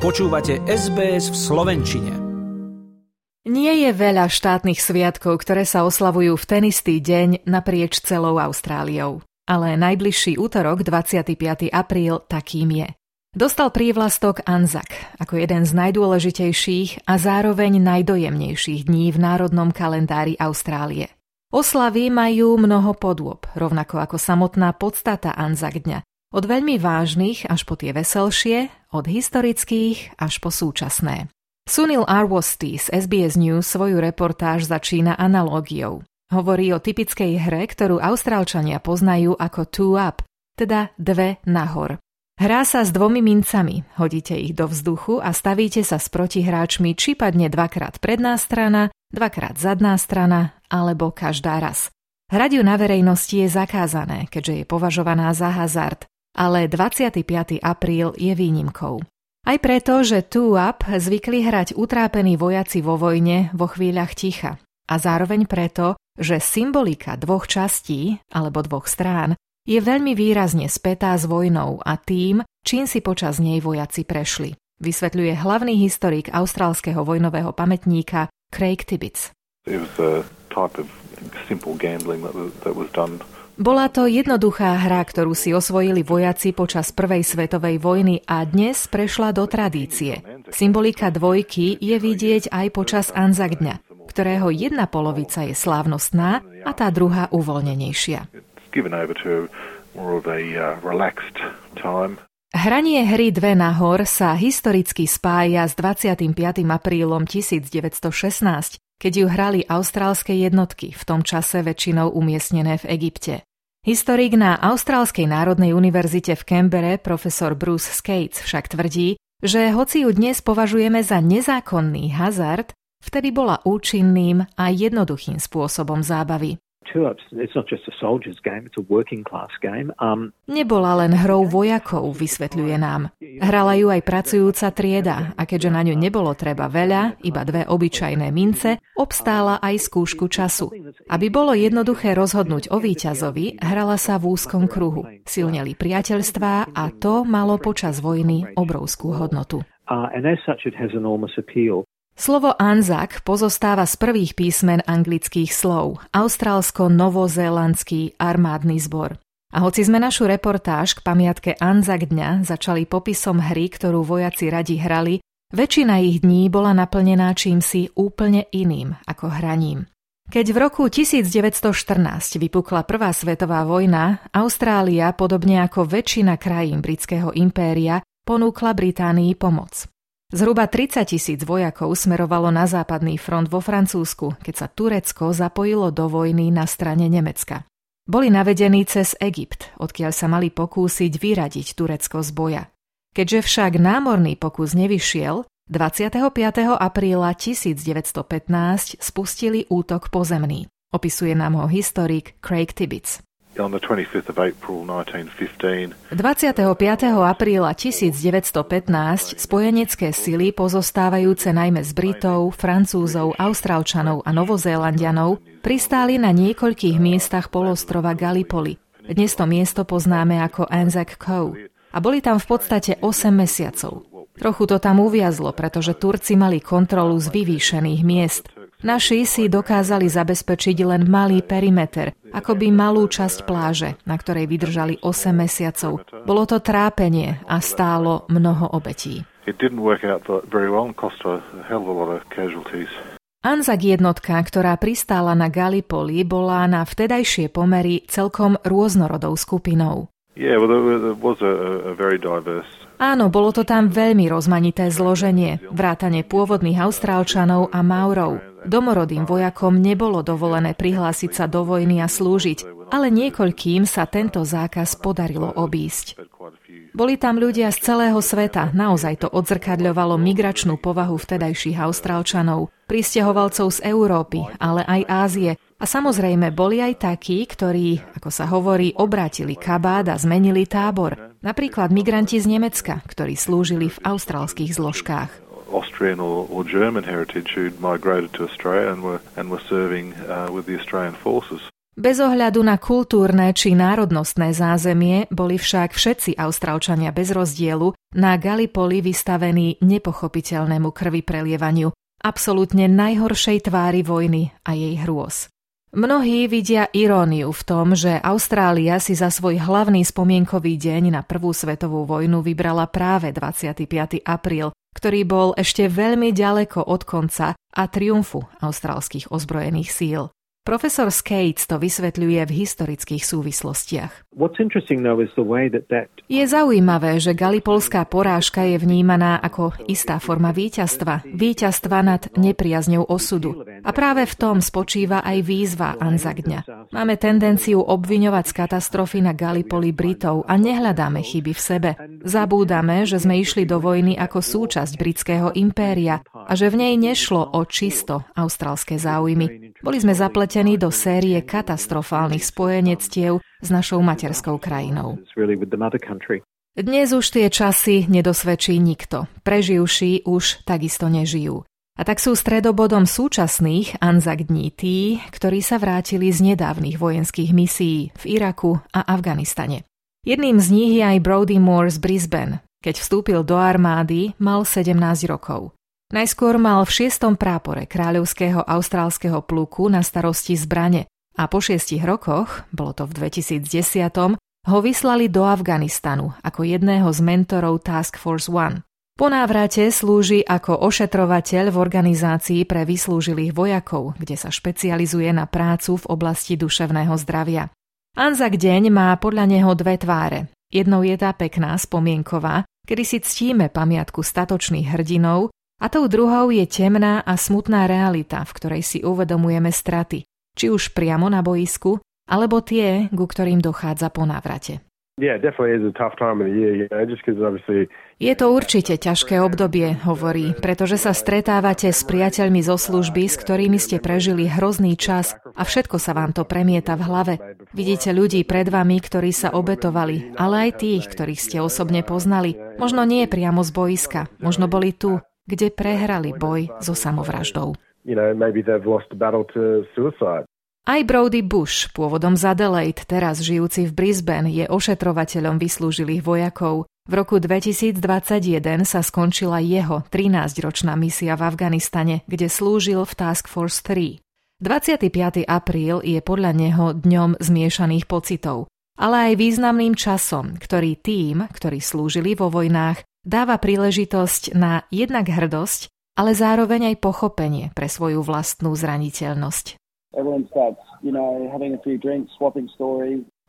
Počúvate SBS v slovenčine. Nie je veľa štátnych sviatkov, ktoré sa oslavujú v ten istý deň naprieč celou Austráliou. Ale najbližší útorok, 25. apríl, takým je. Dostal prívlastok ANZAC ako jeden z najdôležitejších a zároveň najdojemnejších dní v národnom kalendári Austrálie. Oslavy majú mnoho podôb, rovnako ako samotná podstata ANZAC dňa. Od veľmi vážnych až po tie veselšie, od historických až po súčasné. Sunil Arwosti z SBS News svoju reportáž začína analógiou. Hovorí o typickej hre, ktorú Austrálčania poznajú ako two up, teda dve nahor. Hrá sa s dvomi mincami, hodíte ich do vzduchu a stavíte sa s protihráčmi, či padne dvakrát predná strana, dvakrát zadná strana, alebo každá raz. Hrať ju na verejnosti je zakázané, keďže je považovaná za hazard, ale 25. apríl je výnimkou. Aj preto, že two up zvykli hrať utrápení vojaci vo vojne vo chvíľach ticha. A zároveň preto, že symbolika dvoch častí, alebo dvoch strán, je veľmi výrazne spätá s vojnou a tým, čím si počas nej vojaci prešli, vysvetľuje hlavný historik austrálskeho vojnového pamätníka Craig Tibits. Bola to jednoduchá hra, ktorú si osvojili vojaci počas Prvej svetovej vojny a dnes prešla do tradície. Symbolika dvojky je vidieť aj počas ANZAC dňa, ktorého jedna polovica je slávnostná a tá druhá uvoľnenejšia. Hranie hry dve nahor sa historicky spája s 25. aprílom 1916, keď ju hrali austrálske jednotky, v tom čase väčšinou umiestnené v Egypte. Historik na Austrálskej národnej univerzite v Canberre profesor Bruce Skates však tvrdí, že hoci ju dnes považujeme za nezákonný hazard, vtedy bola účinným a jednoduchým spôsobom zábavy. Nebola len hrou vojakov, vysvetľuje nám. Hrala ju aj pracujúca trieda a keďže na ňu nebolo treba veľa, iba dve obyčajné mince, obstála aj skúšku času. Aby bolo jednoduché rozhodnúť o víťazovi, hrala sa v úzkom kruhu. Silneli priateľstvá a to malo počas vojny obrovskú hodnotu. Slovo ANZAC pozostáva z prvých písmen anglických slov, austrálsko-novozélandský armádny zbor. A hoci sme našu reportáž k pamiatke ANZAC dňa začali popisom hry, ktorú vojaci radi hrali, väčšina ich dní bola naplnená čímsi úplne iným ako hraním. Keď v roku 1914 vypukla Prvá svetová vojna, Austrália, podobne ako väčšina krajín britského impéria, ponúkla Británii pomoc. Zhruba 30,000 vojakov smerovalo na západný front vo Francúzsku, keď sa Turecko zapojilo do vojny na strane Nemecka. Boli navedení cez Egypt, odkiaľ sa mali pokúsiť vyradiť Turecko z boja. Keďže však námorný pokus nevyšiel, 25. apríla 1915 spustili útok pozemný. Opisuje nám ho historik Craig Tibits. 25. apríla 1915 spojenecké sily pozostávajúce najmä z Britov, Francúzov, Austrálčanov a Novozélandianov pristáli na niekoľkých miestach polostrova Gallipoli. Dnes to miesto poznáme ako Anzac Coe. A boli tam v podstate 8 mesiacov. Trochu to tam uviazlo, pretože Turci mali kontrolu z vyvýšených miest. Naši si dokázali zabezpečiť len malý perimeter, akoby malú časť pláže, na ktorej vydržali 8 mesiacov. Bolo to trápenie a stálo mnoho obetí. ANZAC jednotka, ktorá pristála na Gallipoli, bola na vtedajšie pomery celkom rôznorodou skupinou. Áno, bolo to tam veľmi rozmanité zloženie, vrátane pôvodných Austrálčanov a Maurov. Domorodým vojakom nebolo dovolené prihlásiť sa do vojny a slúžiť, ale niekoľkým sa tento zákaz podarilo obísť. Boli tam ľudia z celého sveta, naozaj to odzrkadľovalo migračnú povahu vtedajších Austrálčanov, prisťahovalcov z Európy, ale aj Ázie. A samozrejme boli aj takí, ktorí, ako sa hovorí, obrátili kabát a zmenili tábor. Napríklad migranti z Nemecka, ktorí slúžili v austrálskych zložkách. Bez ohľadu na kultúrne či národnostné zázemie boli však všetci Austrálčania bez rozdielu na Gallipoli vystavení nepochopiteľnému krviprelievaniu, absolútne najhoršej tvári vojny a jej hrôz. Mnohí vidia iróniu v tom, že Austrália si za svoj hlavný spomienkový deň na Prvú svetovú vojnu vybrala práve 25. apríl, ktorý bol ešte veľmi ďaleko od konca a triumfu austrálskych ozbrojených síl. Profesor Skates to vysvetľuje v historických súvislostiach. Je zaujímavé, že Gallipolská porážka je vnímaná ako istá forma víťazstva nad nepriazňou osudu. A práve v tom spočíva aj výzva Anzac dňa. Máme tendenciu obviňovať z katastrofy na Gallipoli Britov a nehľadáme chyby v sebe. Zabúdame, že sme išli do vojny ako súčasť britského impéria a že v nej nešlo o čisto austrálske záujmy. Boli sme zapletení do série katastrofálnych spojenectiev s našou materskou krajinou. Dnes už tie časy nedosvedčí nikto. Preživší už takisto nežijú. A tak sú stredobodom súčasných Anzac dní tí, ktorí sa vrátili z nedávnych vojenských misií v Iraku a Afganistane. Jedným z nich je aj Brodie Moore z Brisbane. Keď vstúpil do armády, mal 17 rokov. Najskôr mal v 6. prápore Kráľovského austrálskeho pluku na starosti zbrane a po 6 rokoch, bolo to v 2010, ho vyslali do Afganistanu ako jedného z mentorov Task Force One. Po návrate slúži ako ošetrovateľ v organizácii pre vyslúžilých vojakov, kde sa špecializuje na prácu v oblasti duševného zdravia. Anzac deň má podľa neho dve tváre. Jednou je tá pekná spomienková, kedy si ctíme pamiatku statočných hrdinov, a tou druhou je temná a smutná realita, v ktorej si uvedomujeme straty, či už priamo na boisku, alebo tie, ku ktorým dochádza po návrate. Je to určite ťažké obdobie, hovorí, pretože sa stretávate s priateľmi zo služby, s ktorými ste prežili hrozný čas a všetko sa vám to premieta v hlave. Vidíte ľudí pred vami, ktorí sa obetovali, ale aj tých, ktorých ste osobne poznali. Možno nie priamo z boiska, možno boli tu, kde prehrali boj so samovraždou. Aj Brody Bush, pôvodom z Adelaide, teraz žijúci v Brisbane, je ošetrovateľom vyslúžilých vojakov. V roku 2021 sa skončila jeho 13-ročná misia v Afganistane, kde slúžil v Task Force 3. 25. apríl je podľa neho dňom zmiešaných pocitov, ale aj významným časom, ktorý tým, ktorí slúžili vo vojnách, dáva príležitosť na jednak hrdosť, ale zároveň aj pochopenie pre svoju vlastnú zraniteľnosť.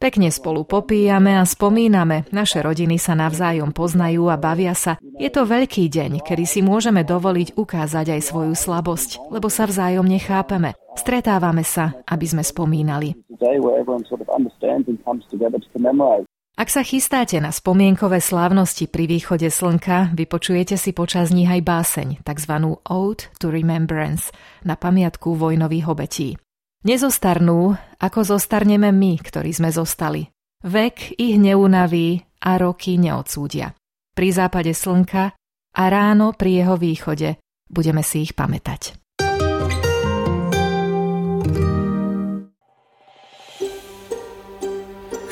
Pekne spolu popíjame a spomíname, naše rodiny sa navzájom poznajú a bavia sa. Je to veľký deň, kedy si môžeme dovoliť ukázať aj svoju slabosť, lebo sa vzájomne chápeme. Stretávame sa, aby sme spomínali. Ak sa chystáte na spomienkové slávnosti pri východe slnka, vypočujete si počas nich aj báseň, takzvanú Ode to Remembrance, na pamiatku vojnových obetí. Nezostarnú, ako zostarneme my, ktorí sme zostali. Vek ich neunaví a roky neodsúdia. Pri západe slnka a ráno pri jeho východe budeme si ich pamätať.